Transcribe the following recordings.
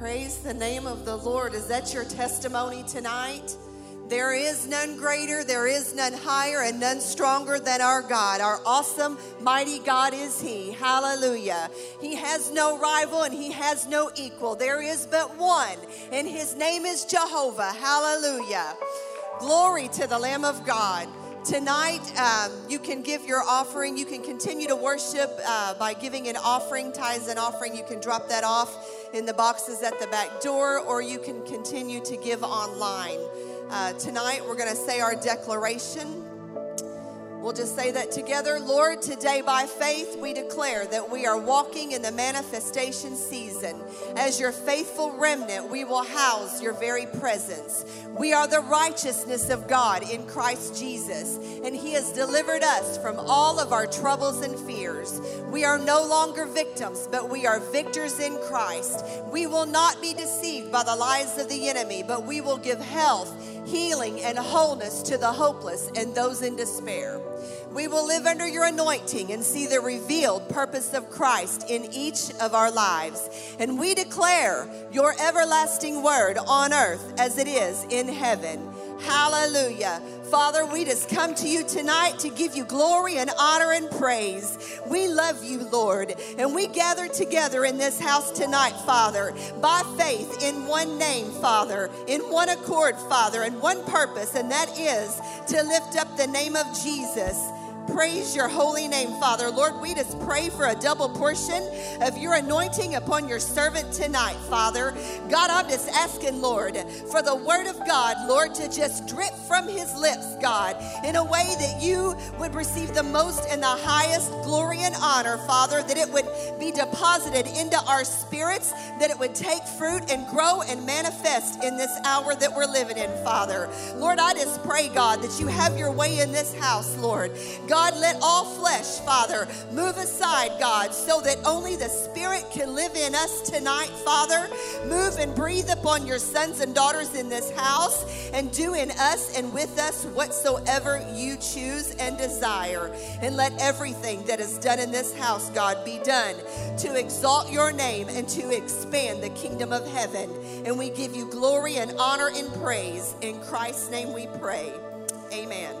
Praise the name of the Lord. Is that your testimony tonight? There is none greater, there is none higher, and none stronger than our God. Our awesome, mighty God is He. Hallelujah. He has no rival and He has no equal. There is but one, and His name is Jehovah. Hallelujah. Glory to the Lamb of God. Tonight, you can give your offering. You can continue to worship by giving an offering, tithes and offering. You can drop that off in the boxes at the back door, or you can continue to give online. Tonight, we're going to say our declaration. We'll just say that together. Lord, today by faith we declare that we are walking in the manifestation season. As your faithful remnant, we will house your very presence. We are the righteousness of God in Christ Jesus, and He has delivered us from all of our troubles and fears. We are no longer victims, but we are victors in Christ. We will not be deceived by the lies of the enemy, but we will give health, healing, and wholeness to the hopeless and those in despair. We will live under your anointing and see the revealed purpose of Christ in each of our lives. And we declare your everlasting word on earth as it is in heaven. Hallelujah. Father, we just come to you tonight to give you glory and honor and praise. We love you, Lord, and we gather together in this house tonight, Father, by faith in one name, Father, in one accord, Father, and one purpose, and that is to lift up the name of Jesus. Praise your holy name, Father. Lord, we just pray for a double portion of your anointing upon your servant tonight, Father. God, I'm just asking, Lord, for the word of God, Lord, to just drip from his lips, God, in a way that you would receive the most and the highest glory and honor, Father, that it would be deposited into our spirits, that it would take fruit and grow and manifest in this hour that we're living in, Father. Lord, I just pray, God, that you have your way in this house, Lord. God, let all flesh, Father, move aside, God, so that only the Spirit can live in us tonight, Father. Move and breathe upon your sons and daughters in this house, and do in us and with us whatsoever you choose and desire. And let everything that is done in this house, God, be done to exalt your name and to expand the kingdom of heaven. And we give you glory and honor and praise. In Christ's name we pray. Amen.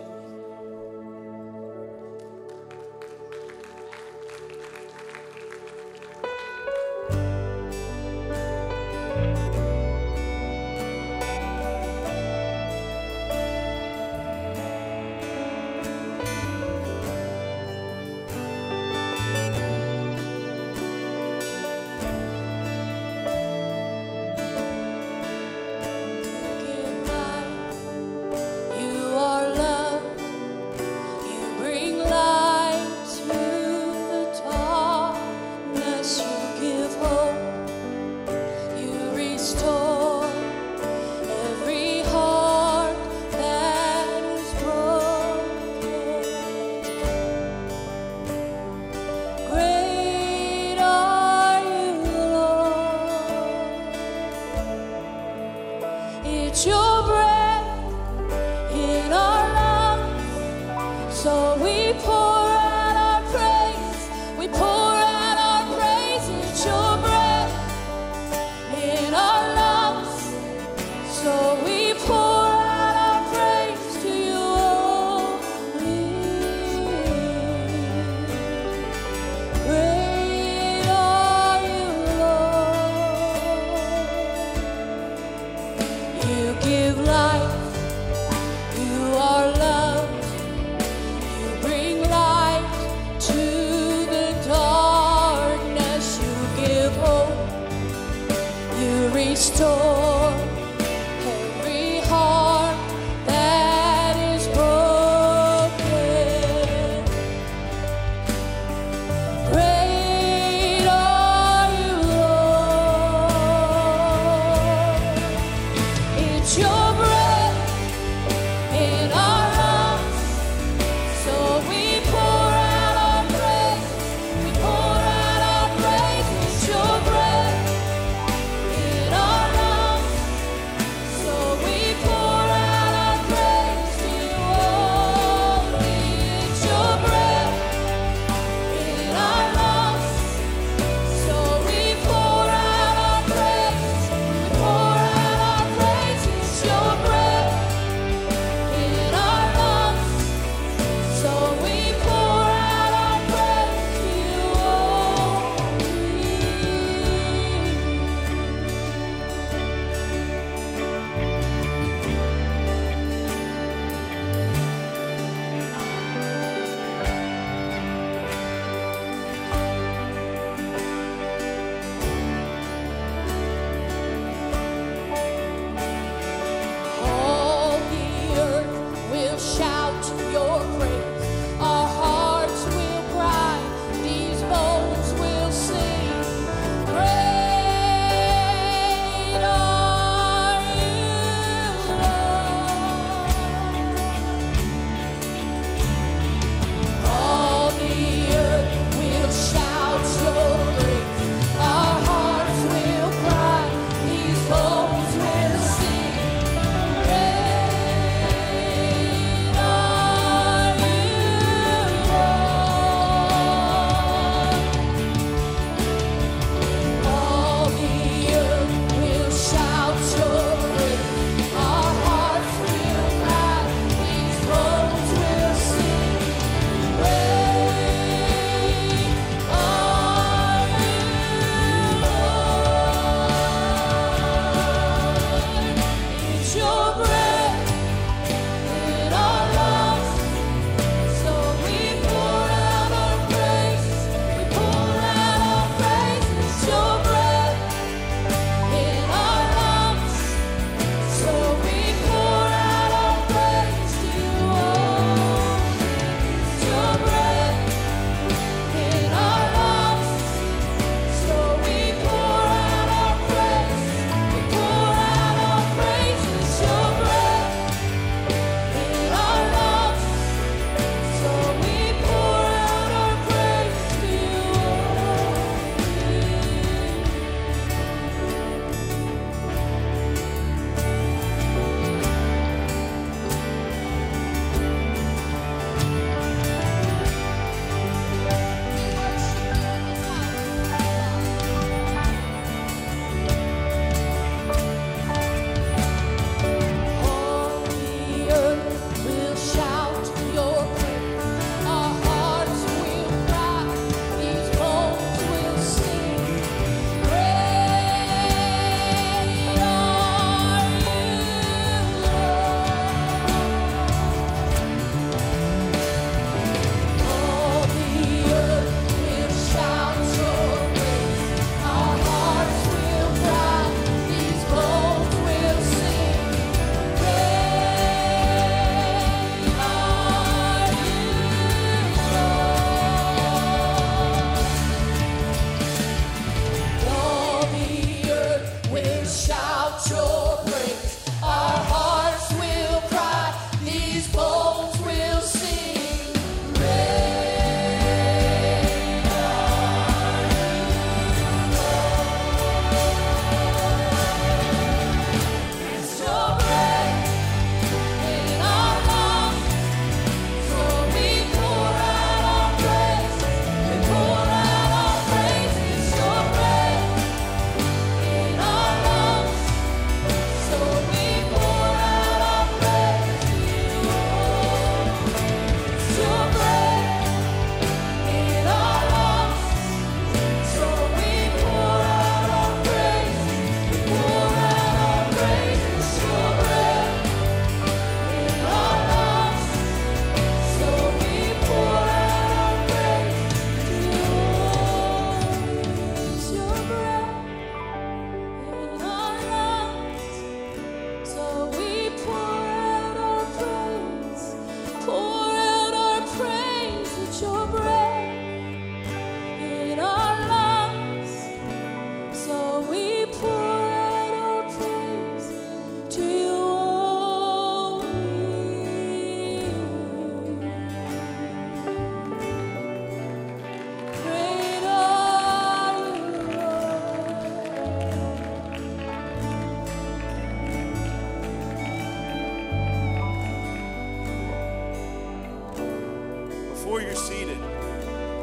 seated,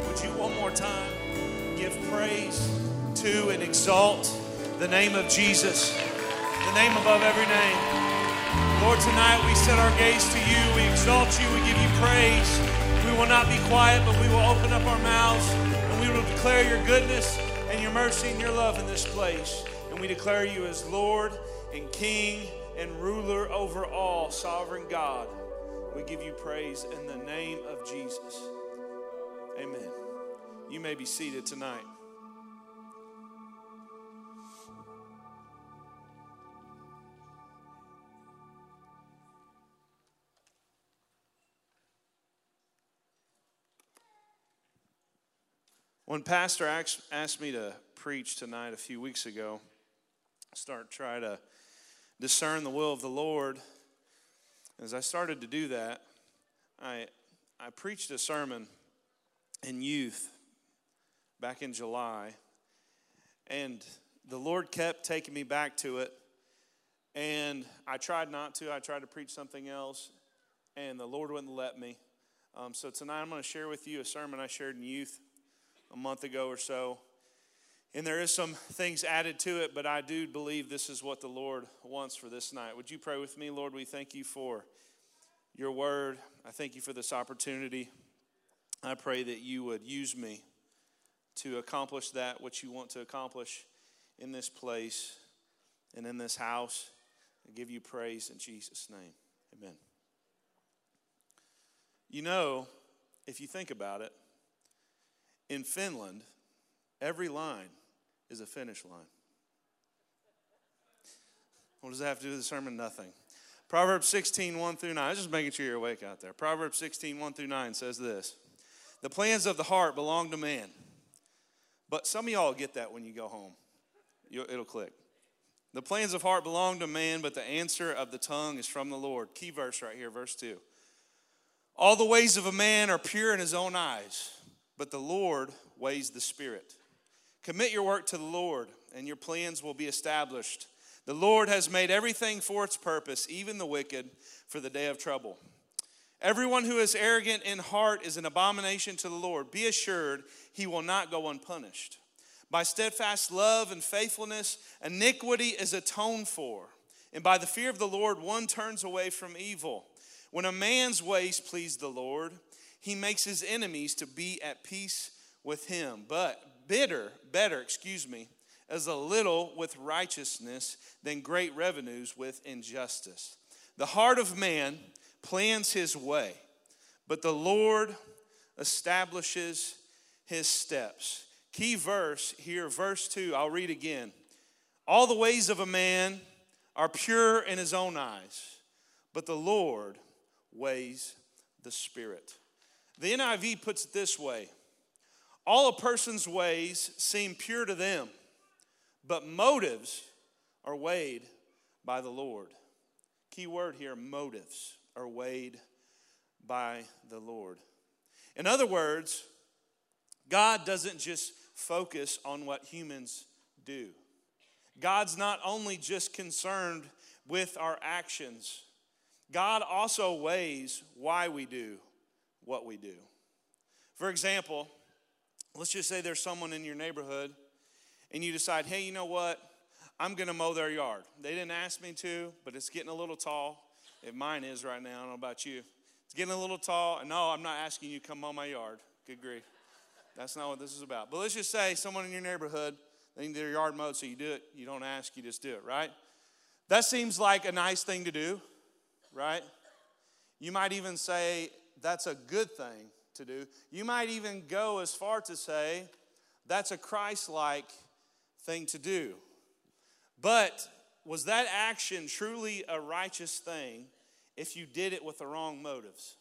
would you one more time give praise to and exalt the name of Jesus, the name above every name. Lord, tonight we set our gaze to you. We exalt you. We give you praise. We will not be quiet, but we will open up our mouths, and we will declare your goodness and your mercy and your love in this place. And we declare you as Lord and King and ruler over all, sovereign God. We give you praise in the name of Jesus. Amen. You may be seated tonight. When Pastor asked me to preach tonight a few weeks ago, try to discern the will of the Lord, as I started to do that, I preached a sermon in youth back in July, and the Lord kept taking me back to it, and I tried not to. I tried to preach something else, and the Lord wouldn't let me. So tonight I'm going to share with you a sermon I shared in youth a month ago or so, and there is some things added to it, but I do believe this is what the Lord wants for this night. Would you pray with me? Lord, we thank you for your word. I thank you for this opportunity. I pray that you would use me to accomplish that which you want to accomplish in this place and in this house. I give you praise in Jesus' name. Amen. You know, if you think about it, in Finland, every line is a finish line. What does that have to do with the sermon? Nothing. Proverbs 16, 1 through 9. I was just making sure you're awake out there. Proverbs 16, 1 through 9 says this. The plans of the heart belong to man. But some of y'all get that when you go home. It'll click. The plans of heart belong to man, but the answer of the tongue is from the Lord. Key verse right here, verse 2. All the ways of a man are pure in his own eyes, but the Lord weighs the spirit. Commit your work to the Lord, and your plans will be established. The Lord has made everything for its purpose, even the wicked, for the day of trouble. Everyone who is arrogant in heart is an abomination to the Lord. Be assured, he will not go unpunished. By steadfast love and faithfulness, iniquity is atoned for, and by the fear of the Lord, one turns away from evil. When a man's ways please the Lord, he makes his enemies to be at peace with him. But better is a little with righteousness than great revenues with injustice. The heart of man plans his way, but the Lord establishes his steps. Key verse here, verse 2, I'll read again. All the ways of a man are pure in his own eyes, but the Lord weighs the spirit. The NIV puts it this way. All a person's ways seem pure to them, but motives are weighed by the Lord. Key word here, motives are weighed by the Lord. In other words, God doesn't just focus on what humans do. God's not only just concerned with our actions. God also weighs why we do what we do. For example, let's just say there's someone in your neighborhood and you decide, hey, you know what? I'm going to mow their yard. They didn't ask me to, but it's getting a little tall. If mine is right now, I don't know about you. It's getting a little tall. And no, I'm not asking you to come mow my yard. Good grief. That's not what this is about. But let's just say someone in your neighborhood, they need their yard mowed, so you do it. You don't ask, you just do it, right? That seems like a nice thing to do, right? You might even say, that's a good thing to do. You might even go as far to say that's a Christ-like thing to do. But was that action truly a righteous thing if you did it with the wrong motives?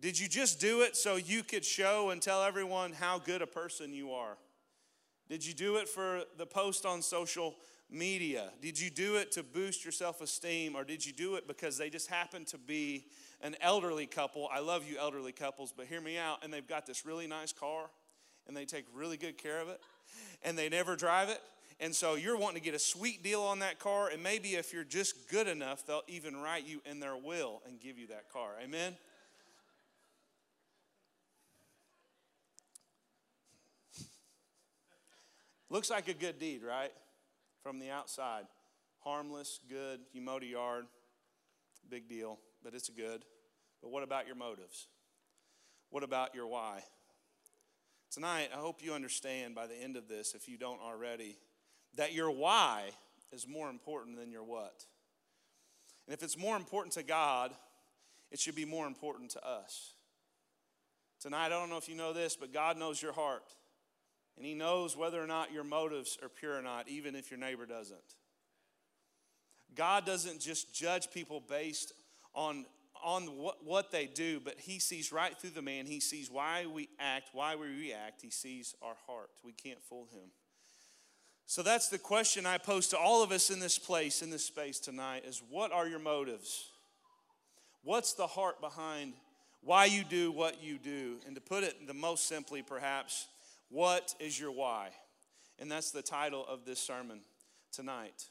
Did you just do it so you could show and tell everyone how good a person you are? Did you do it for the post on social media? Did you do it to boost your self-esteem, or did you do it because they just happened to be an elderly couple? I love you elderly couples, but hear me out. And they've got this really nice car, and they take really good care of it, and they never drive it. And so you're wanting to get a sweet deal on that car, and maybe if you're just good enough, they'll even write you in their will and give you that car. Amen? Looks like a good deed, right? From the outside. Harmless, good. You mowed a yard. Big deal, but it's good. But what about your motives? What about your why? Tonight, I hope you understand by the end of this, if you don't already, that your why is more important than your what. And if it's more important to God, it should be more important to us. Tonight, I don't know if you know this, but God knows your heart. And he knows whether or not your motives are pure or not, even if your neighbor doesn't. God doesn't just judge people based on what they do, but he sees right through the man. He sees why we act, why we react. He sees our heart. We can't fool him. So that's the question I pose to all of us in this place, in this space tonight, is what are your motives? What's the heart behind why you do what you do? And to put it the most simply, perhaps, what is your why? And that's the title of this sermon tonight.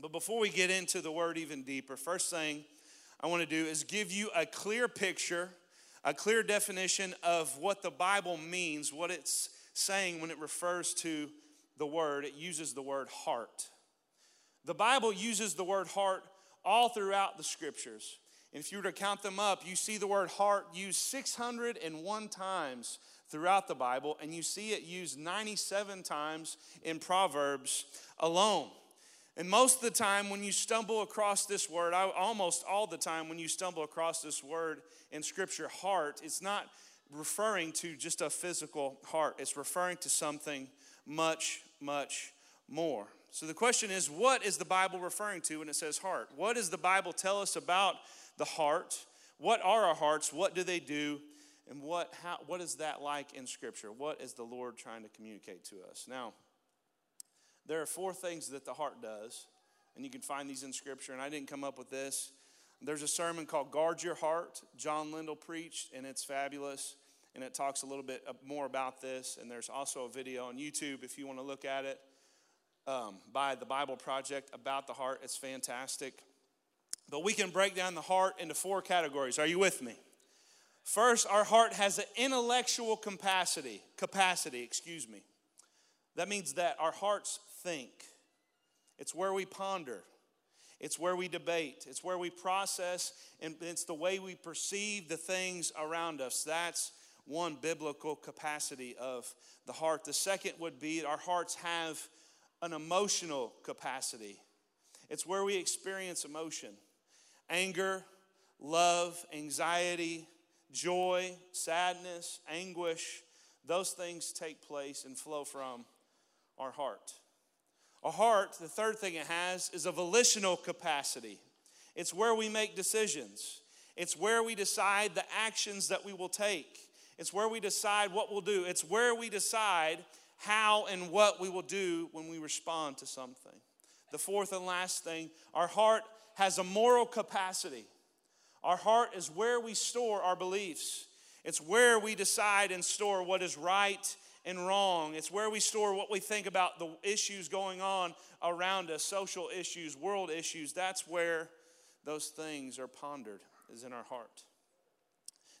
But before we get into the word even deeper, first thing I want to do is give you a clear picture, a clear definition of what the Bible means, what it's saying when it refers to the word. It uses the word heart. The Bible uses the word heart all throughout the scriptures. And if you were to count them up, you see the word heart used 601 times throughout the Bible, and you see it used 97 times in Proverbs alone. And most of the time when you stumble across this word, almost all the time when you stumble across this word in Scripture, heart, it's not referring to just a physical heart. It's referring to something much, much more. So the question is, what is the Bible referring to when it says heart? What does the Bible tell us about the heart? What are our hearts? What do they do? And what is that like in Scripture? What is the Lord trying to communicate to us? Now, there are four things that the heart does, and you can find these in Scripture, and I didn't come up with this. There's a sermon called Guard Your Heart. John Lindell preached, and it's fabulous, and it talks a little bit more about this, and there's also a video on YouTube if you want to look at it by the Bible Project about the heart. It's fantastic. But we can break down the heart into four categories. Are you with me? First, our heart has an intellectual capacity. That means that our hearts think. It's where we ponder. It's where we debate. It's where we process, and it's the way we perceive the things around us. That's one biblical capacity of the heart. The second would be our hearts have an emotional capacity. It's where we experience emotion. Anger, love, anxiety, joy, sadness, anguish. Those things take place and flow from our heart. Our heart, the third thing it has, is a volitional capacity. It's where we make decisions. It's where we decide the actions that we will take. It's where we decide what we'll do. It's where we decide how and what we will do when we respond to something. The fourth and last thing, our heart has a moral capacity. Our heart is where we store our beliefs. It's where we decide and store what is right and wrong. It's where we store what we think about the issues going on around us, social issues, world issues. That's where those things are pondered, is in our heart.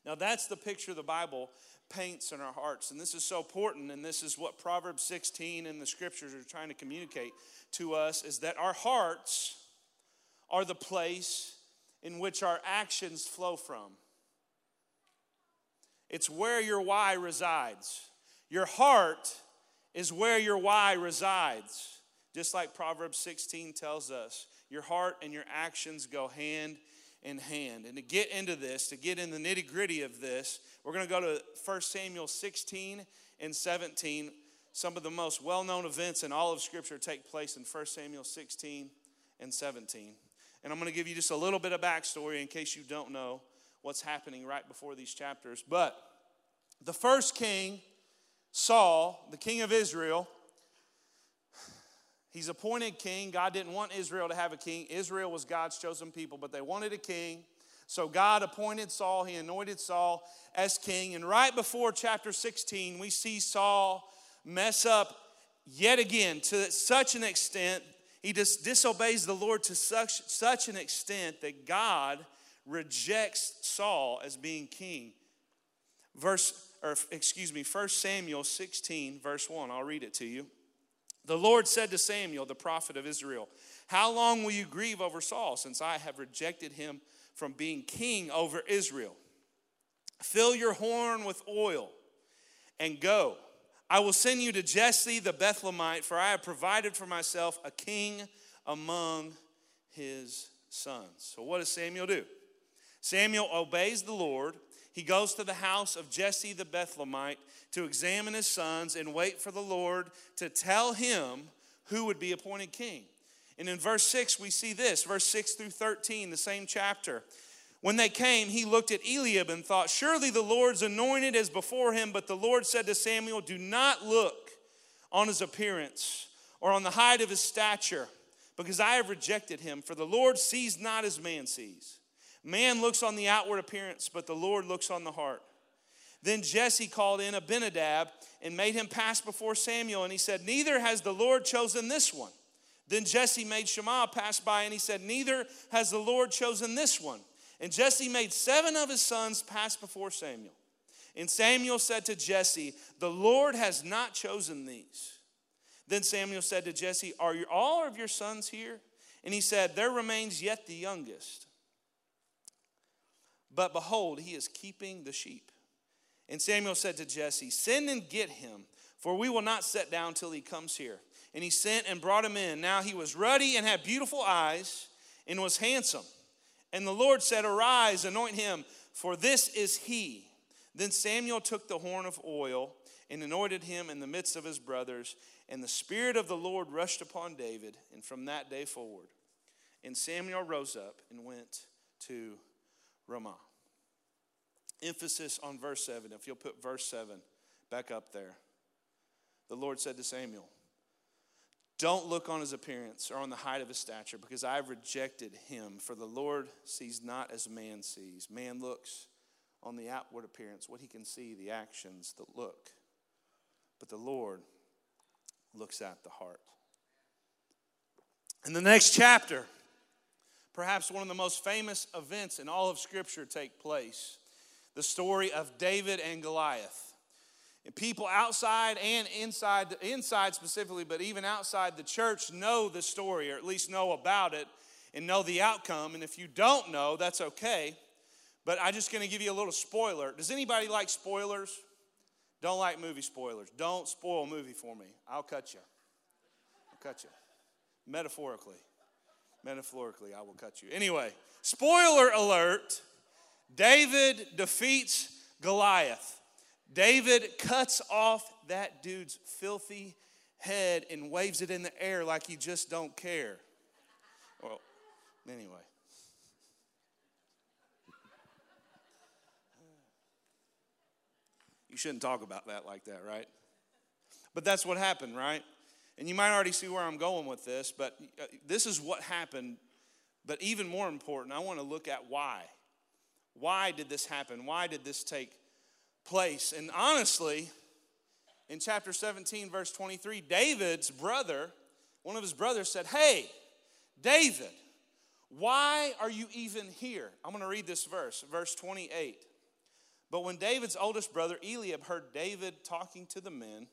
Now that's the picture the Bible paints in our hearts. And this is so important, and this is what Proverbs 16 and the scriptures are trying to communicate to us, is that our hearts are the place in which our actions flow from. It's where your why resides. Your heart is where your why resides. Just like Proverbs 16 tells us, your heart and your actions go hand in hand. And to get into this, to get in the nitty-gritty of this, we're going to go to 1 Samuel 16 and 17. Some of the most well-known events in all of Scripture take place in 1 Samuel 16 and 17. And I'm going to give you just a little bit of backstory in case you don't know what's happening right before these chapters. But the first king, Saul, the king of Israel, he's appointed king. God didn't want Israel to have a king. Israel was God's chosen people, but they wanted a king. So God appointed Saul. He anointed Saul as king. And right before chapter 16, we see Saul mess up yet again to such an extent. He just disobeys the Lord to such an extent that God rejects Saul as being king. 1 Samuel 16, verse 1. I'll read it to you. The Lord said to Samuel, the prophet of Israel, how long will you grieve over Saul, since I have rejected him from being king over Israel? Fill your horn with oil and go. I will send you to Jesse the Bethlehemite, for I have provided for myself a king among his sons. So what does Samuel do? Samuel obeys the Lord. He goes to the house of Jesse the Bethlehemite to examine his sons and wait for the Lord to tell him who would be appointed king. And in verse 6, we see this, verse 6 through 13, the same chapter. When they came, he looked at Eliab and thought, surely the Lord's anointed is before him. But the Lord said to Samuel, do not look on his appearance or on the height of his stature, because I have rejected him. For the Lord sees not as man sees. Man looks on the outward appearance, but the Lord looks on the heart. Then Jesse called in Abinadab and made him pass before Samuel. And he said, neither has the Lord chosen this one. Then Jesse made Shammah pass by, and he said, neither has the Lord chosen this one. And Jesse made 7 of his sons pass before Samuel. And Samuel said to Jesse, the Lord has not chosen these. Then Samuel said to Jesse, are all of your sons here? And he said, there remains yet the youngest. But behold, he is keeping the sheep. And Samuel said to Jesse, send and get him, for we will not sit down till he comes here. And he sent and brought him in. Now he was ruddy and had beautiful eyes and was handsome. And the Lord said, arise, anoint him, for this is he. Then Samuel took the horn of oil and anointed him in the midst of his brothers. And the Spirit of the Lord rushed upon David, and from that day forward. And Samuel rose up and went to Ramah. Emphasis on verse 7. If you'll put verse 7 back up there. The Lord said to Samuel, don't look on his appearance or on the height of his stature, because I have rejected him. For the Lord sees not as man sees. Man looks on the outward appearance, what he can see, the actions, the look. But the Lord looks at the heart. In the next chapter, perhaps one of the most famous events in all of Scripture take place. The story of David and Goliath. And people outside and inside specifically, but even outside the church, know the story, or at least know about it and know the outcome. And if you don't know, that's okay. But I'm just going to give you a little spoiler. Does anybody like spoilers? Don't like movie spoilers. Don't spoil a movie for me. I'll cut you. Metaphorically. Metaphorically, I will cut you. Anyway, spoiler alert. David defeats Goliath. David cuts off that dude's filthy head and waves it in the air like he just don't care. Well, anyway. You shouldn't talk about that like that, right? But that's what happened, right? And you might already see where I'm going with this, but this is what happened. But even more important, I want to look at why. Why did this happen? Why did this take place? And honestly, in chapter 17, verse 23, David's brother, one of his brothers said, hey, David, why are you even here? I'm going to read this verse, verse 28. But when David's oldest brother, Eliab, heard David talking to the men,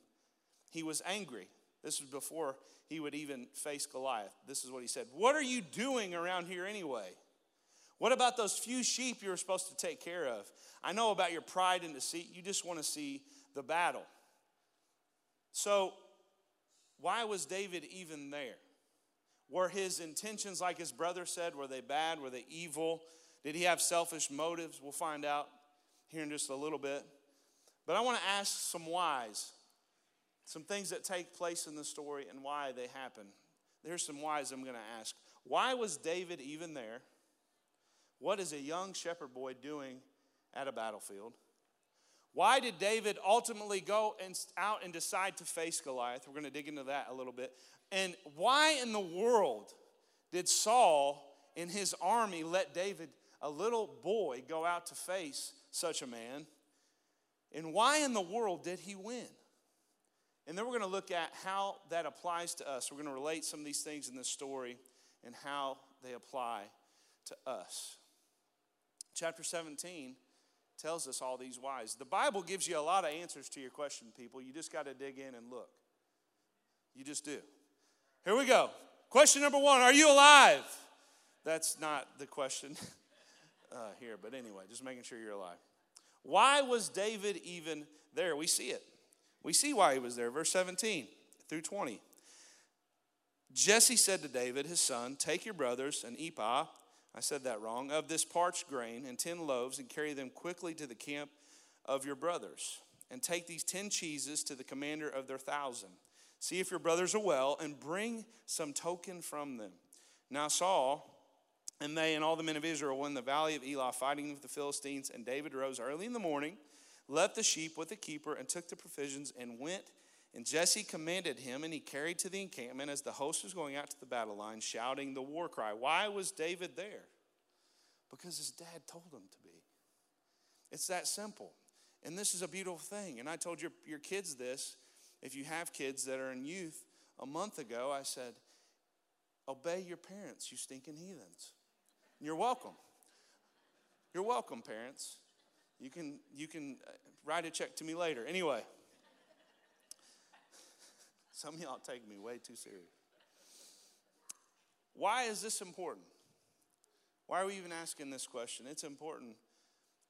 he was angry. This was before he would even face Goliath. This is what he said. What are you doing around here anyway? What about those few sheep you were supposed to take care of? I know about your pride and deceit. You just want to see the battle. So why was David even there? Were his intentions, like his brother said, were they bad? Were they evil? Did he have selfish motives? We'll find out here in just a little bit. But I want to ask some whys, some things that take place in the story and why they happen. There's some whys I'm going to ask. Why was David even there? What is a young shepherd boy doing at a battlefield? Why did David ultimately go out and decide to face Goliath? We're going to dig into that a little bit. And why in the world did Saul and his army let David, a little boy, go out to face such a man? And why in the world did he win? And then we're going to look at how that applies to us. We're going to relate some of these things in this story and how they apply to us. Chapter 17 tells us all these whys. The Bible gives you a lot of answers to your question, people. You just got to dig in and look. You just do. Here we go. Question number one, are you alive? That's not the question here, but anyway, just making sure you're alive. Why was David even there? We see it. We see why he was there. Verse 17 through 20. Jesse said to David, his son, take your brothers an ephah, I said that wrong, of this parched grain and 10 loaves and carry them quickly to the camp of your brothers and take these 10 cheeses to the commander of their 1,000. See if your brothers are well and bring some token from them. Now Saul and they and all the men of Israel were in the valley of Elah fighting with the Philistines, and David rose early in the morning, left the sheep with the keeper and took the provisions and went. And Jesse commanded him, and he carried to the encampment as the host was going out to the battle line, shouting the war cry. Why was David there? Because his dad told him to be. It's that simple. And this is a beautiful thing. And I told your kids this, if you have kids that are in youth, a month ago, I said, obey your parents, you stinking heathens. And you're welcome. You're welcome, parents. You can write a check to me later. Anyway. Some of y'all take me way too serious. Why is this important? Why are we even asking this question? It's important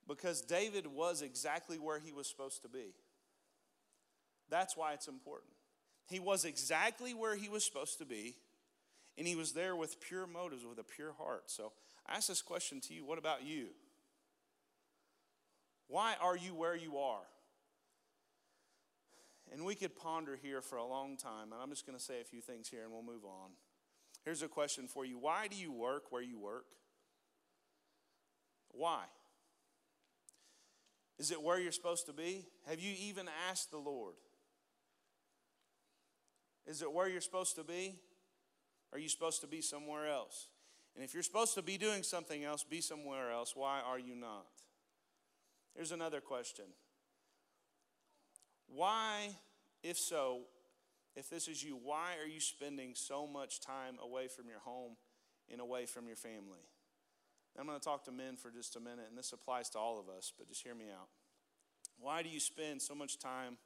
because David was exactly where he was supposed to be. That's why it's important. He was exactly where he was supposed to be, and he was there with pure motives, with a pure heart. So I ask this question to you. What about you? Why are you where you are? And we could ponder here for a long time, and I'm just going to say a few things here and we'll move on. Here's a question for you. Why do you work where you work? Why? Is it where you're supposed to be? Have you even asked the Lord? Is it where you're supposed to be? Are you supposed to be somewhere else? And if you're supposed to be doing something else, be somewhere else. Why are you not? Here's another question. Why, if so, if this is you, why are you spending so much time away from your home and away from your family? I'm going to talk to men for just a minute, and this applies to all of us, but just hear me out. Why do you spend so much time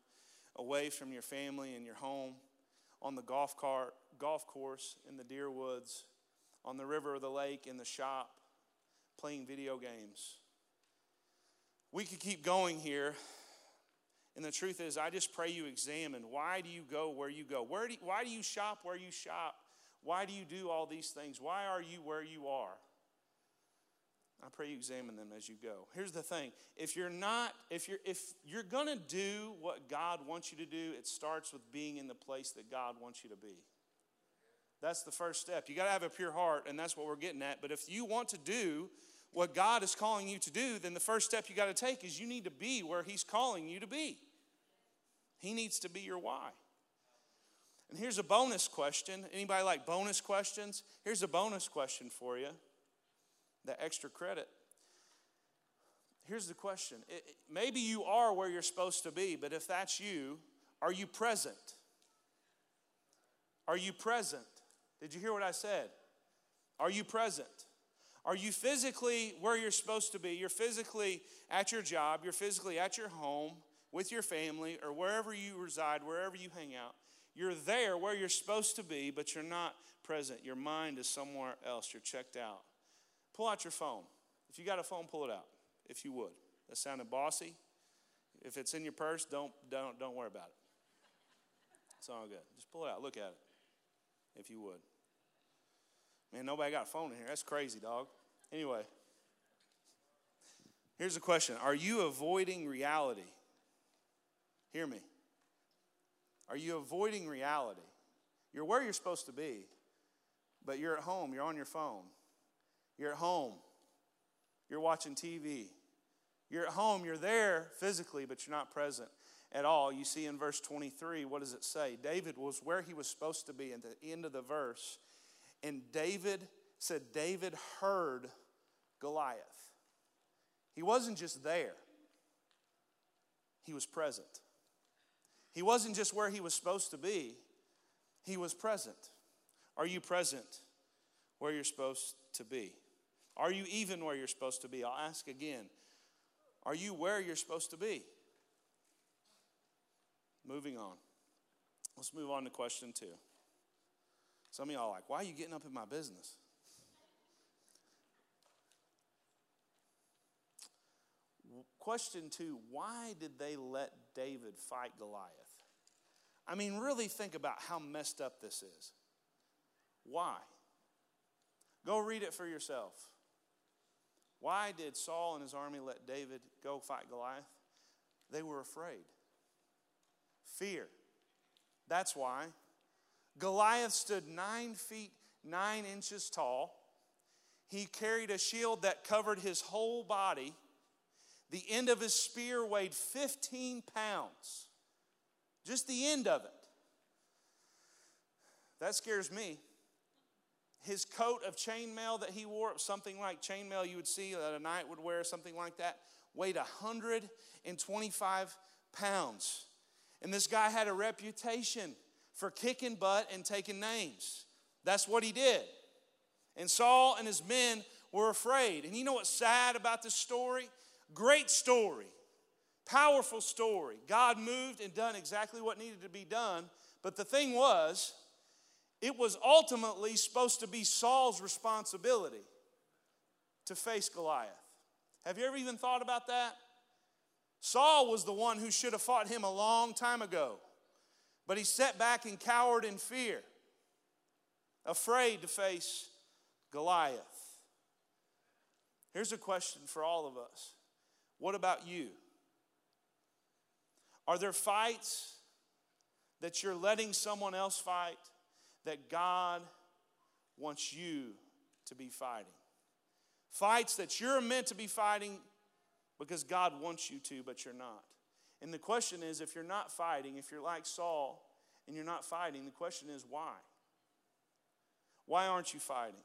away from your family and your home, on the golf course, in the deer woods, on the river or the lake, in the shop, playing video games? We could keep going here. And the truth is, I just pray you examine. Why do you go where you go? Why do you shop where you shop? Why do you do all these things? Why are you where you are? I pray you examine them as you go. Here's the thing. If you're going to do what God wants you to do, it starts with being in the place that God wants you to be. That's the first step. You got to have a pure heart, and that's what we're getting at. But if you want to do what God is calling you to do, then the first step you got to take is you need to be where he's calling you to be. He needs to be your why. And here's a bonus question. Anybody like bonus questions? Here's a bonus question for you. The extra credit. Here's the question. Maybe you are where you're supposed to be, but if that's you, are you present? Are you present? Did you hear what I said? Are you present? Are you physically where you're supposed to be? You're physically at your job. You're physically at your home with your family or wherever you reside, wherever you hang out. You're there where you're supposed to be, but you're not present. Your mind is somewhere else. You're checked out. Pull out your phone. If you got a phone, pull it out, if you would. That sounded bossy. If it's in your purse, don't worry about it. It's all good. Just pull it out. Look at it, if you would. Man, nobody got a phone in here. That's crazy, dog. Anyway, here's the question. Are you avoiding reality? Hear me. Are you avoiding reality? You're where you're supposed to be, but you're at home. You're on your phone. You're at home. You're watching TV. You're at home. You're there physically, but you're not present at all. You see in verse 23, what does it say? David was where he was supposed to be. At the end of the verse, and David said, David heard Goliath. He wasn't just there. He was present. He wasn't just where he was supposed to be. He was present. Are you present where you're supposed to be? Are you even where you're supposed to be? I'll ask again. Are you where you're supposed to be? Moving on. Let's move on to question 2. Some of y'all are like, why are you getting up in my business? Question 2, why did they let David fight Goliath? I mean, really think about how messed up this is. Why? Go read it for yourself. Why did Saul and his army let David go fight Goliath? They were afraid. Fear. That's why. Goliath stood 9 feet 9 inches tall. He carried a shield that covered his whole body. The end of his spear weighed 15 pounds. Just the end of it. That scares me. His coat of chainmail that he wore, something like chainmail you would see that a knight would wear, something like that, weighed 125 pounds. And this guy had a reputation for kicking butt and taking names. That's what he did. And Saul and his men were afraid. And you know what's sad about this story? Great story. Powerful story. God moved and done exactly what needed to be done. But the thing was, it was ultimately supposed to be Saul's responsibility to face Goliath. Have you ever even thought about that? Saul was the one who should have fought him a long time ago. But he sat back and cowered in fear, afraid to face Goliath. Here's a question for all of us. What about you? Are there fights that you're letting someone else fight that God wants you to be fighting? Fights that you're meant to be fighting because God wants you to, but you're not. And the question is, if you're not fighting, if you're like Saul and you're not fighting, the question is why? Why aren't you fighting?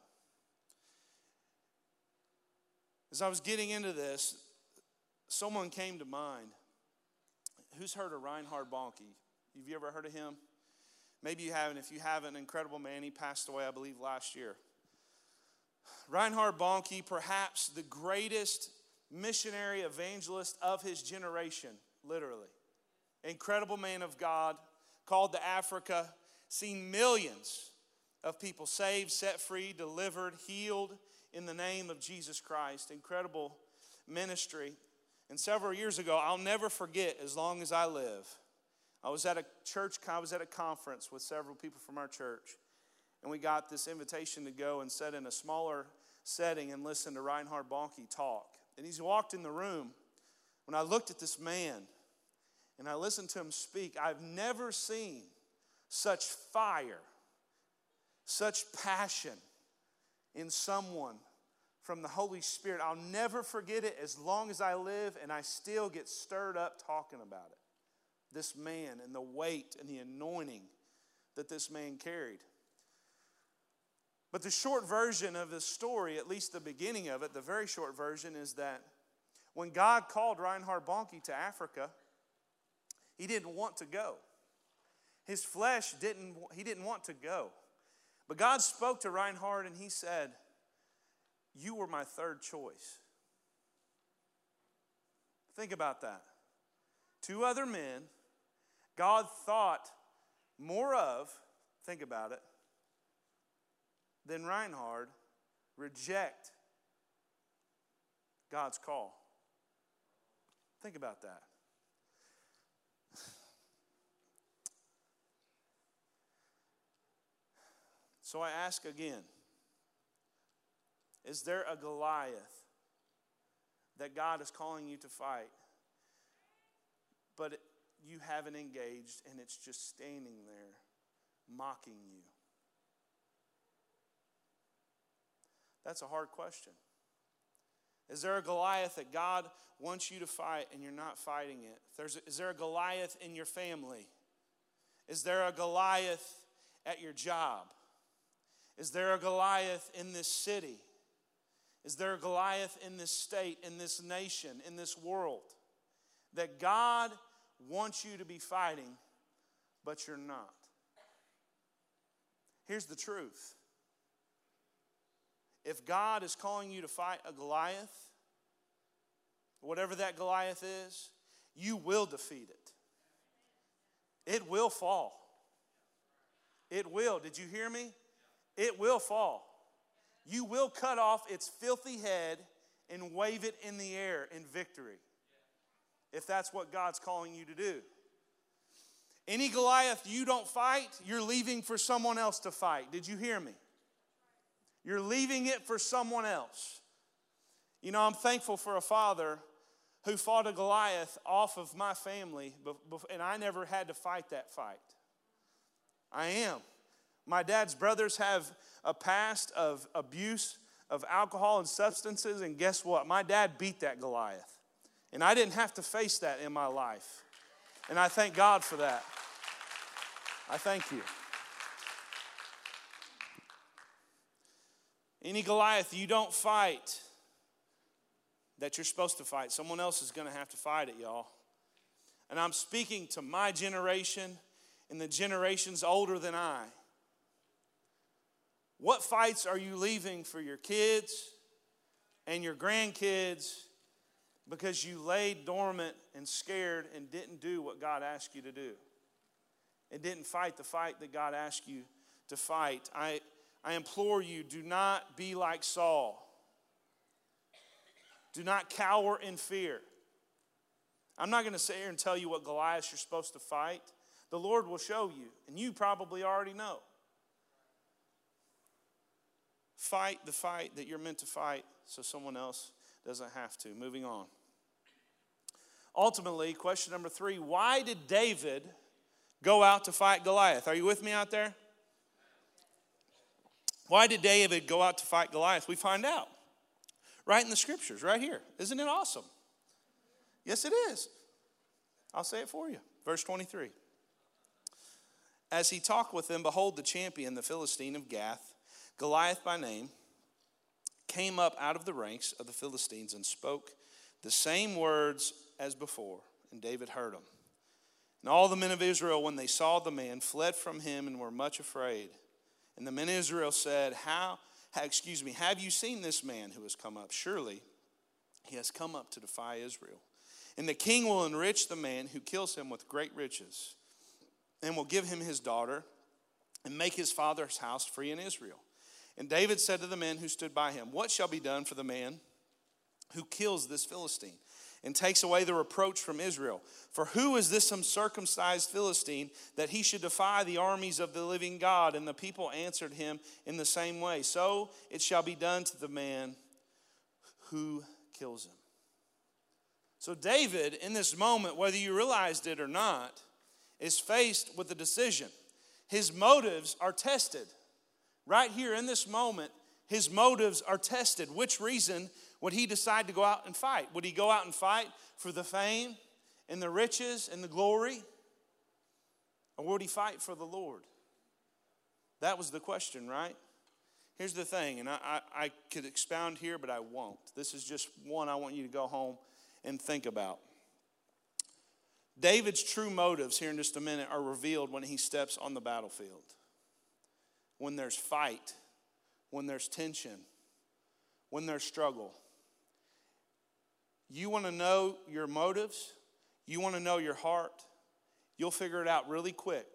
As I was getting into this, someone came to mind. Who's heard of Reinhard Bonnke? Have you ever heard of him? Maybe you haven't. If you haven't, incredible man. He passed away, I believe, last year. Reinhard Bonnke, perhaps the greatest missionary evangelist of his generation, literally. Incredible man of God, called to Africa, seen millions of people saved, set free, delivered, healed in the name of Jesus Christ. Incredible ministry. And several years ago, I'll never forget as long as I live, I was at a conference with several people from our church, and we got this invitation to go and sit in a smaller setting and listen to Reinhard Bonnke talk. And he walked in the room. When I looked at this man and I listened to him speak, I've never seen such fire, such passion in someone from the Holy Spirit. I'll never forget it as long as I live, and I still get stirred up talking about it. This man and the weight and the anointing that this man carried. But the short version of the story, at least the beginning of it, the very short version is that when God called Reinhard Bonnke to Africa, he didn't want to go. His flesh didn't want to go. But God spoke to Reinhard and he said, "You were my third choice." Think about that. 2 other men God thought more of, think about it, than Reinhard reject God's call. Think about that. So I ask again, is there a Goliath that God is calling you to fight, but you haven't engaged and it's just standing there mocking you? That's a hard question. Is there a Goliath that God wants you to fight and you're not fighting it? Is there a Goliath in your family? Is there a Goliath at your job? Is there a Goliath in this city? Is there a Goliath in this state, in this nation, in this world that God wants you to be fighting, but you're not? Here's the truth. If God is calling you to fight a Goliath, whatever that Goliath is, you will defeat it. It will fall. It will. Did you hear me? It will fall. You will cut off its filthy head and wave it in the air in victory, if that's what God's calling you to do. Any Goliath you don't fight, you're leaving for someone else to fight. Did you hear me? You're leaving it for someone else. You know, I'm thankful for a father who fought a Goliath off of my family, and I never had to fight that fight. I am. My dad's brothers have a past of abuse of alcohol and substances, and guess what? My dad beat that Goliath. And I didn't have to face that in my life. And I thank God for that. I thank you. Any Goliath you don't fight that you're supposed to fight, someone else is going to have to fight it, y'all. And I'm speaking to my generation and the generations older than I. What fights are you leaving for your kids and your grandkids because you laid dormant and scared and didn't do what God asked you to do? And didn't fight the fight that God asked you to fight. I implore you, do not be like Saul. Do not cower in fear. I'm not going to sit here and tell you what Goliath you're supposed to fight. The Lord will show you, and you probably already know. Fight the fight that you're meant to fight so someone else doesn't have to. Moving on. Ultimately, question number 3, why did David go out to fight Goliath? Are you with me out there? Why did David go out to fight Goliath? We find out right in the scriptures, right here. Isn't it awesome? Yes, it is. I'll say it for you. Verse 23. As he talked with them, behold, the champion, the Philistine of Gath, Goliath by name, came up out of the ranks of the Philistines and spoke the same words as before, and David heard them. And all the men of Israel, when they saw the man, fled from him and were much afraid. And the men of Israel said, have you seen this man who has come up? Surely he has come up to defy Israel. And the king will enrich the man who kills him with great riches, and will give him his daughter, and make his father's house free in Israel. And David said to the men who stood by him, what shall be done for the man who kills this Philistine and takes away the reproach from Israel? For who is this uncircumcised Philistine that he should defy the armies of the living God? And the people answered him in the same way. So it shall be done to the man who kills him. So David, in this moment, whether you realized it or not, is faced with a decision. His motives are tested. Right here in this moment, his motives are tested. Which reason would he decide to go out and fight? Would he go out and fight for the fame and the riches and the glory? Or would he fight for the Lord? That was the question, right? Here's the thing, and I could expound here, but I won't. This is just one I want you to go home and think about. David's true motives here in just a minute are revealed when he steps on the battlefield. When there's fight, when there's tension, when there's struggle. You want to know your motives, you want to know your heart, you'll figure it out really quick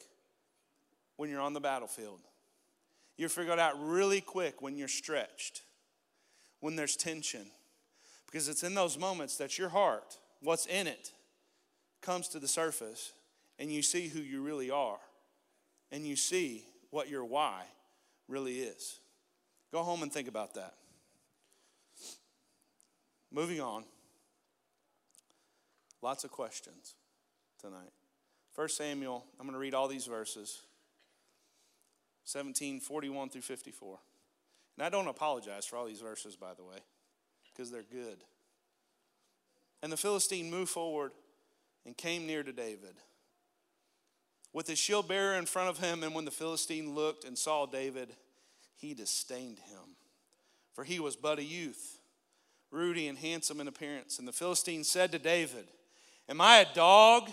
when you're on the battlefield. You'll figure it out really quick when you're stretched, when there's tension. Because it's in those moments that your heart, what's in it, comes to the surface, and you see who you really are, and you see what your why really is. Go home and think about that. Moving on. Lots of questions tonight. 1 Samuel, I'm going to read all these verses. 17:41 through 54. And I don't apologize for all these verses, by the way, because they're good. And the Philistine moved forward and came near to David, with his shield bearer in front of him. And when the Philistine looked and saw David, he disdained him, for he was but a youth, ruddy and handsome in appearance. And the Philistine said to David, am I a dog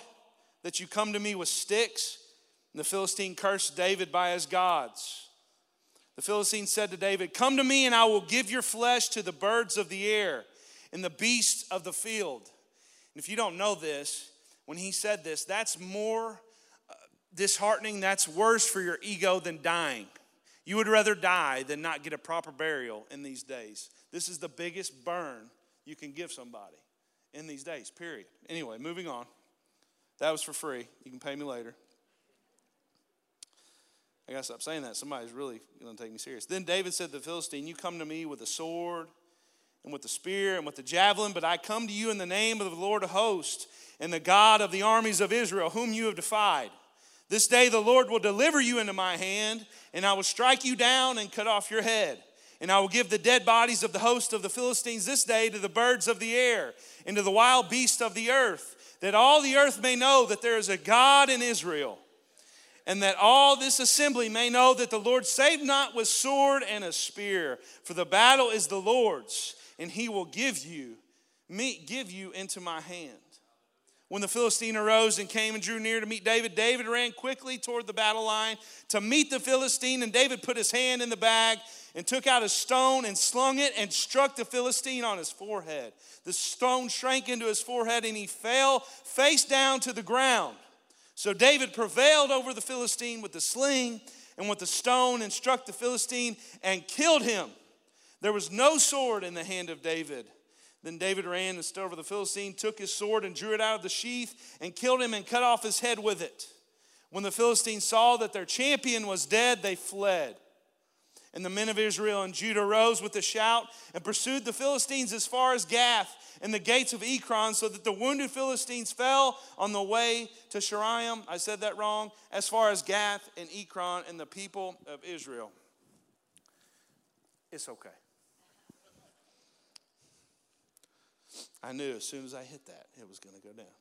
that you come to me with sticks? And the Philistine cursed David by his gods. The Philistine said to David, come to me and I will give your flesh to the birds of the air and the beasts of the field. And if you don't know this, when he said this, that's more disheartening, that's worse for your ego than dying. You would rather die than not get a proper burial in these days. This is the biggest burn you can give somebody in these days, period. Anyway, moving on. That was for free. You can pay me later. I gotta stop saying that. Somebody's really gonna take me serious. Then David said to the Philistine, "You come to me with a sword and with the spear and with the javelin, but I come to you in the name of the Lord of hosts and the God of the armies of Israel, whom you have defied. This day the Lord will deliver you into my hand, and I will strike you down and cut off your head. And I will give the dead bodies of the host of the Philistines this day to the birds of the air and to the wild beasts of the earth, that all the earth may know that there is a God in Israel, and that all this assembly may know that the Lord saved not with sword and a spear, for the battle is the Lord's, and he will give you into my hand." When the Philistine arose and came and drew near to meet David, David ran quickly toward the battle line to meet the Philistine, and David put his hand in the bag and took out a stone and slung it and struck the Philistine on his forehead. The stone shrank into his forehead, and he fell face down to the ground. So David prevailed over the Philistine with the sling and with the stone and struck the Philistine and killed him. There was no sword in the hand of David. Then David ran and stood over the Philistine, took his sword and drew it out of the sheath and killed him and cut off his head with it. When the Philistines saw that their champion was dead, they fled. And the men of Israel and Judah rose with a shout and pursued the Philistines as far as Gath and the gates of Ekron, so that the wounded Philistines fell on the way to Shiraim. I said that wrong. As far as Gath and Ekron, and the people of Israel. It's okay. I knew as soon as I hit that, it was going to go down.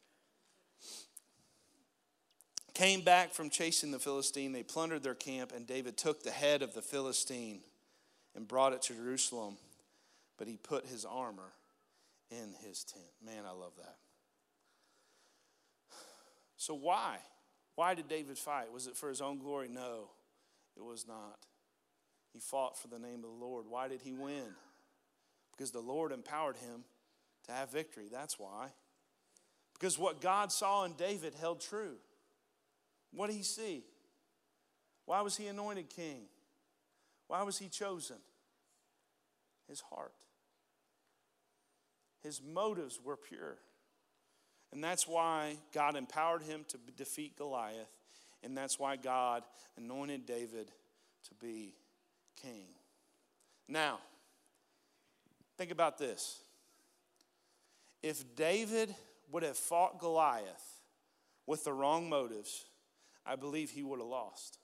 Came back from chasing the Philistine. They plundered their camp, and David took the head of the Philistine and brought it to Jerusalem. But he put his armor in his tent. Man, I love that. So why? Why did David fight? Was it for his own glory? No, it was not. He fought for the name of the Lord. Why did he win? Because the Lord empowered him to have victory. That's why. Because what God saw in David held true. What did he see? Why was he anointed king? Why was he chosen? His heart. His motives were pure. And that's why God empowered him to defeat Goliath. And that's why God anointed David to be king. Now, think about this. If David would have fought Goliath with the wrong motives, I believe he would have lost.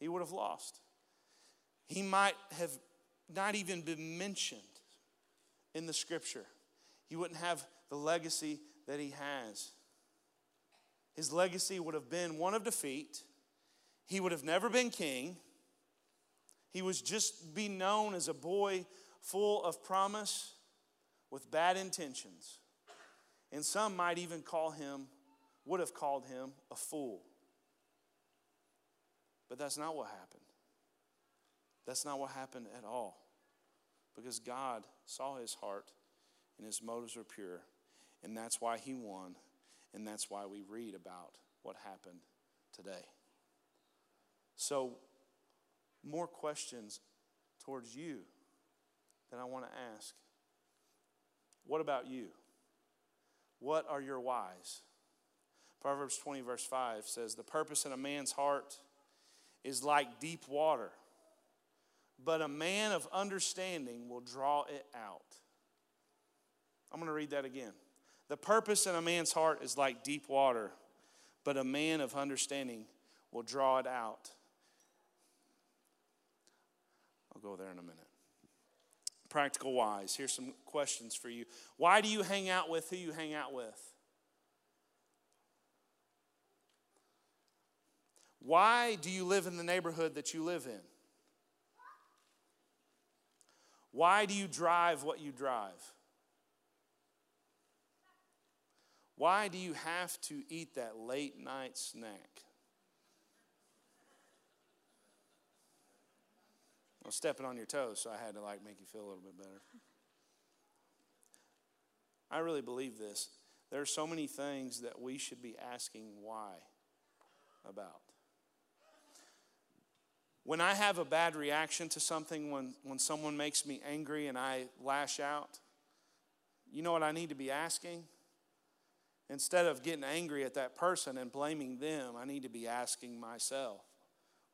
He would have lost. He might have not even been mentioned in the scripture. He wouldn't have the legacy that he has. His legacy would have been one of defeat. He would have never been king. He was just be known as a boy full of promise, with bad intentions. And some might even would have called him a fool. But that's not what happened. That's not what happened at all. Because God saw his heart and his motives were pure. And that's why he won. And that's why we read about what happened today. So, more questions towards you that I want to ask. What about you? What are your whys? Proverbs 20 verse 5 says, "The purpose in a man's heart is like deep water, but a man of understanding will draw it out." I'm going to read that again. "The purpose in a man's heart is like deep water, but a man of understanding will draw it out." I'll go there in a minute. Practical wise. Here's some questions for you. Why do you hang out with who you hang out with? Why do you live in the neighborhood that you live in? Why do you drive what you drive? Why do you have to eat that late night snack? I was stepping on your toes, so I had to make you feel a little bit better. I really believe this. There are so many things that we should be asking why about. When I have a bad reaction to something, when someone makes me angry and I lash out, you know what I need to be asking? Instead of getting angry at that person and blaming them, I need to be asking myself,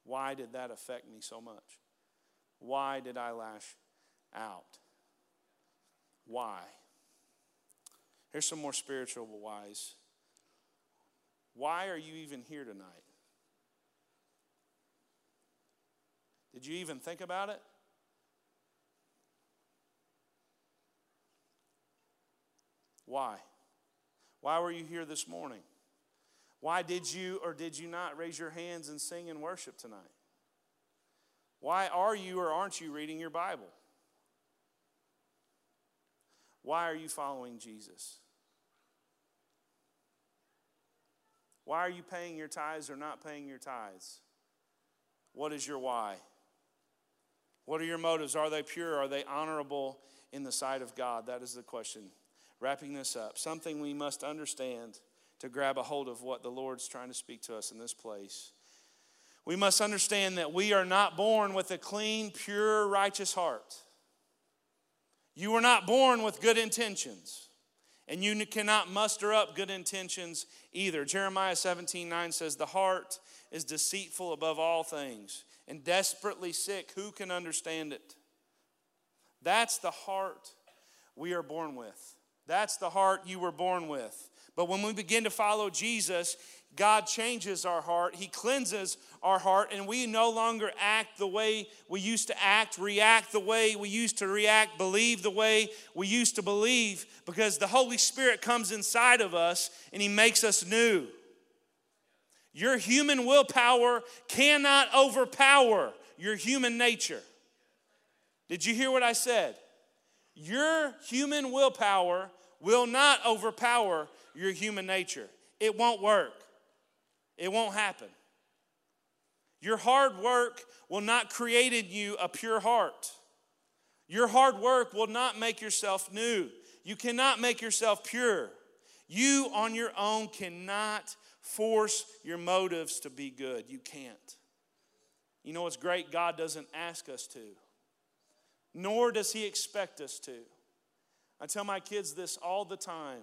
why did that affect me so much? Why did I lash out? Why? Here's some more spiritual whys. Why are you even here tonight? Did you even think about it? Why? Why were you here this morning? Why did you or did you not raise your hands and sing and worship tonight? Why are you or aren't you reading your Bible? Why are you following Jesus? Why are you paying your tithes or not paying your tithes? What is your why? What are your motives? Are they pure? Are they honorable in the sight of God? That is the question. Wrapping this up, something we must understand to grab a hold of what the Lord's trying to speak to us in this place. We must understand that we are not born with a clean, pure, righteous heart. You were not born with good intentions, and you cannot muster up good intentions either. Jeremiah 17:9 says, the heart is deceitful above all things and desperately sick. Who can understand it? That's the heart we are born with. That's the heart you were born with. But when we begin to follow Jesus, God changes our heart. He cleanses our heart, and we no longer act the way we used to act, react the way we used to react, believe the way we used to believe, because the Holy Spirit comes inside of us, and He makes us new. Your human willpower cannot overpower your human nature. Did you hear what I said? Your human willpower will not overpower your human nature. It won't work. It won't happen. Your hard work will not create in you a pure heart. Your hard work will not make yourself new. You cannot make yourself pure. You on your own cannot force your motives to be good. You can't. You know what's great? God doesn't ask us to, nor does He expect us to. I tell my kids this all the time.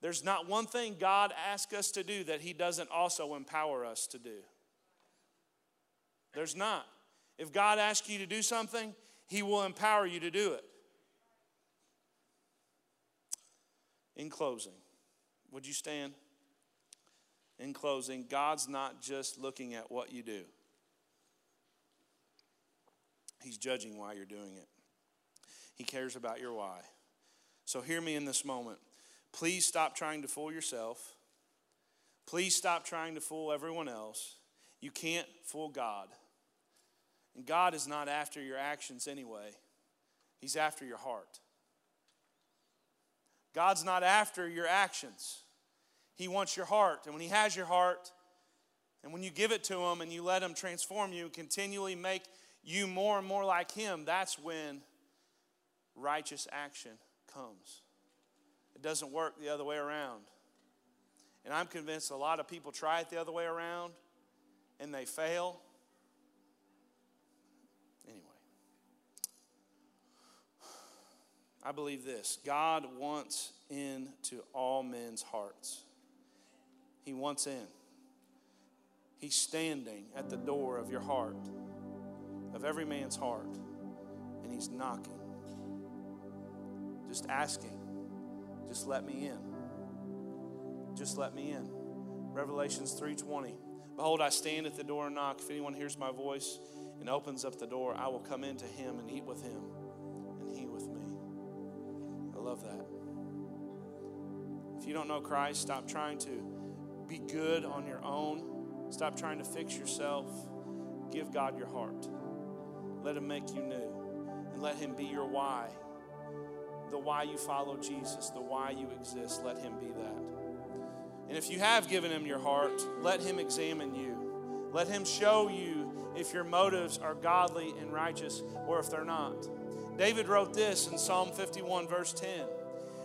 There's not one thing God asks us to do that He doesn't also empower us to do. There's not. If God asks you to do something, He will empower you to do it. In closing, would you stand? In closing, God's not just looking at what you do. He's judging why you're doing it. He cares about your why. So hear me in this moment. Please stop trying to fool yourself. Please stop trying to fool everyone else. You can't fool God. And God is not after your actions anyway. He's after your heart. God's not after your actions. He wants your heart. And when He has your heart, and when you give it to Him and you let Him transform you and continually make you more and more like Him, that's when righteous action comes. It doesn't work the other way around. And I'm convinced a lot of people try it the other way around and they fail. Anyway, I believe this. God wants into all men's hearts. He wants in. He's standing at the door of your heart, of every man's heart, and He's knocking. Just asking. Just let me in. Just let me in. Revelations 3:20. Behold, I stand at the door and knock. If anyone hears my voice and opens up the door, I will come into him and eat with him and he with me. I love that. If you don't know Christ, stop trying to be good on your own. Stop trying to fix yourself. Give God your heart. Let Him make you new. And let Him be your why. The why you follow Jesus, the why you exist, let Him be that. And if you have given Him your heart, let Him examine you. Let Him show you if your motives are godly and righteous or if they're not. David wrote this in Psalm 51, verse 10.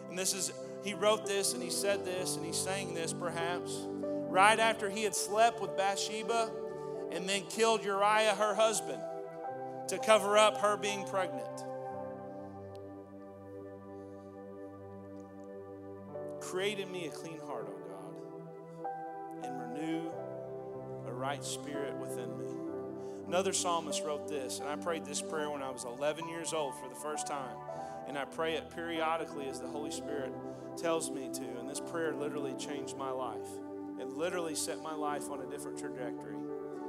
And this is He wrote this and he said this and he sang this perhaps right after he had slept with Bathsheba and then killed Uriah, her husband, to cover up her being pregnant. Create in me a clean heart, O God, and renew a right spirit within me. Another psalmist wrote this, and I prayed this prayer when I was 11 years old for the first time. And I pray it periodically as the Holy Spirit tells me to. And this prayer literally changed my life. It literally set my life on a different trajectory.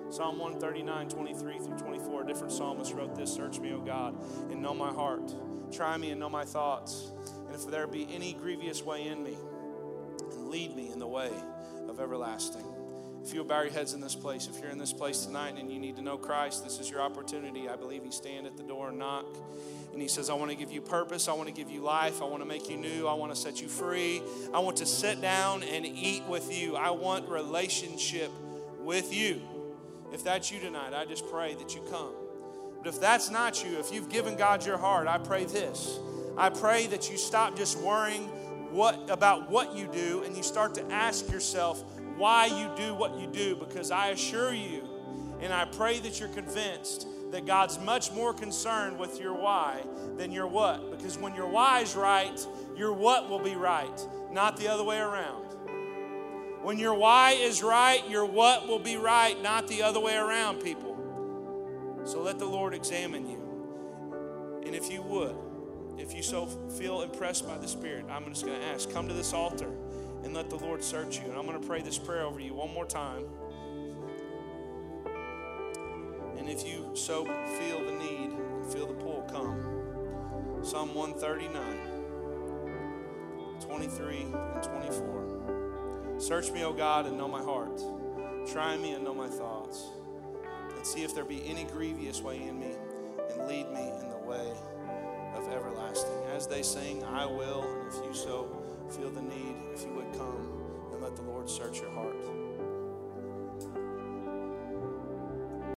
Psalm 139, 23 through 24, a different psalmist wrote this: search me, O God, and know my heart. Try me and know my thoughts. And if there be any grievous way in me, lead me in the way of everlasting. If you'll bow your heads in this place, if you're in this place tonight and you need to know Christ, this is your opportunity. I believe He stands at the door and knocks. And He says, I want to give you purpose. I want to give you life. I want to make you new. I want to set you free. I want to sit down and eat with you. I want relationship with you. If that's you tonight, I just pray that you come. But if that's not you, if you've given God your heart, I pray this. I pray that you stop just worrying about what you do, and you start to ask yourself why you do what you do, because I assure you, and I pray that you're convinced that God's much more concerned with your why than your what. Because when your why is right, your what will be right, not the other way around. When your why is right, your what will be right, not the other way around, people. So let the Lord examine you. And if you would, if you so feel impressed by the Spirit, I'm just going to ask, come to this altar and let the Lord search you. And I'm going to pray this prayer over you one more time. And if you so feel the need, feel the pull, come. Psalm 139, 23 and 24. Search me, O God, and know my heart. Try me and know my thoughts. And see if there be any grievous way in me, and lead me in the way of everlasting. As they sing, I will. And if you so feel the need, if you would come and let the Lord search your heart.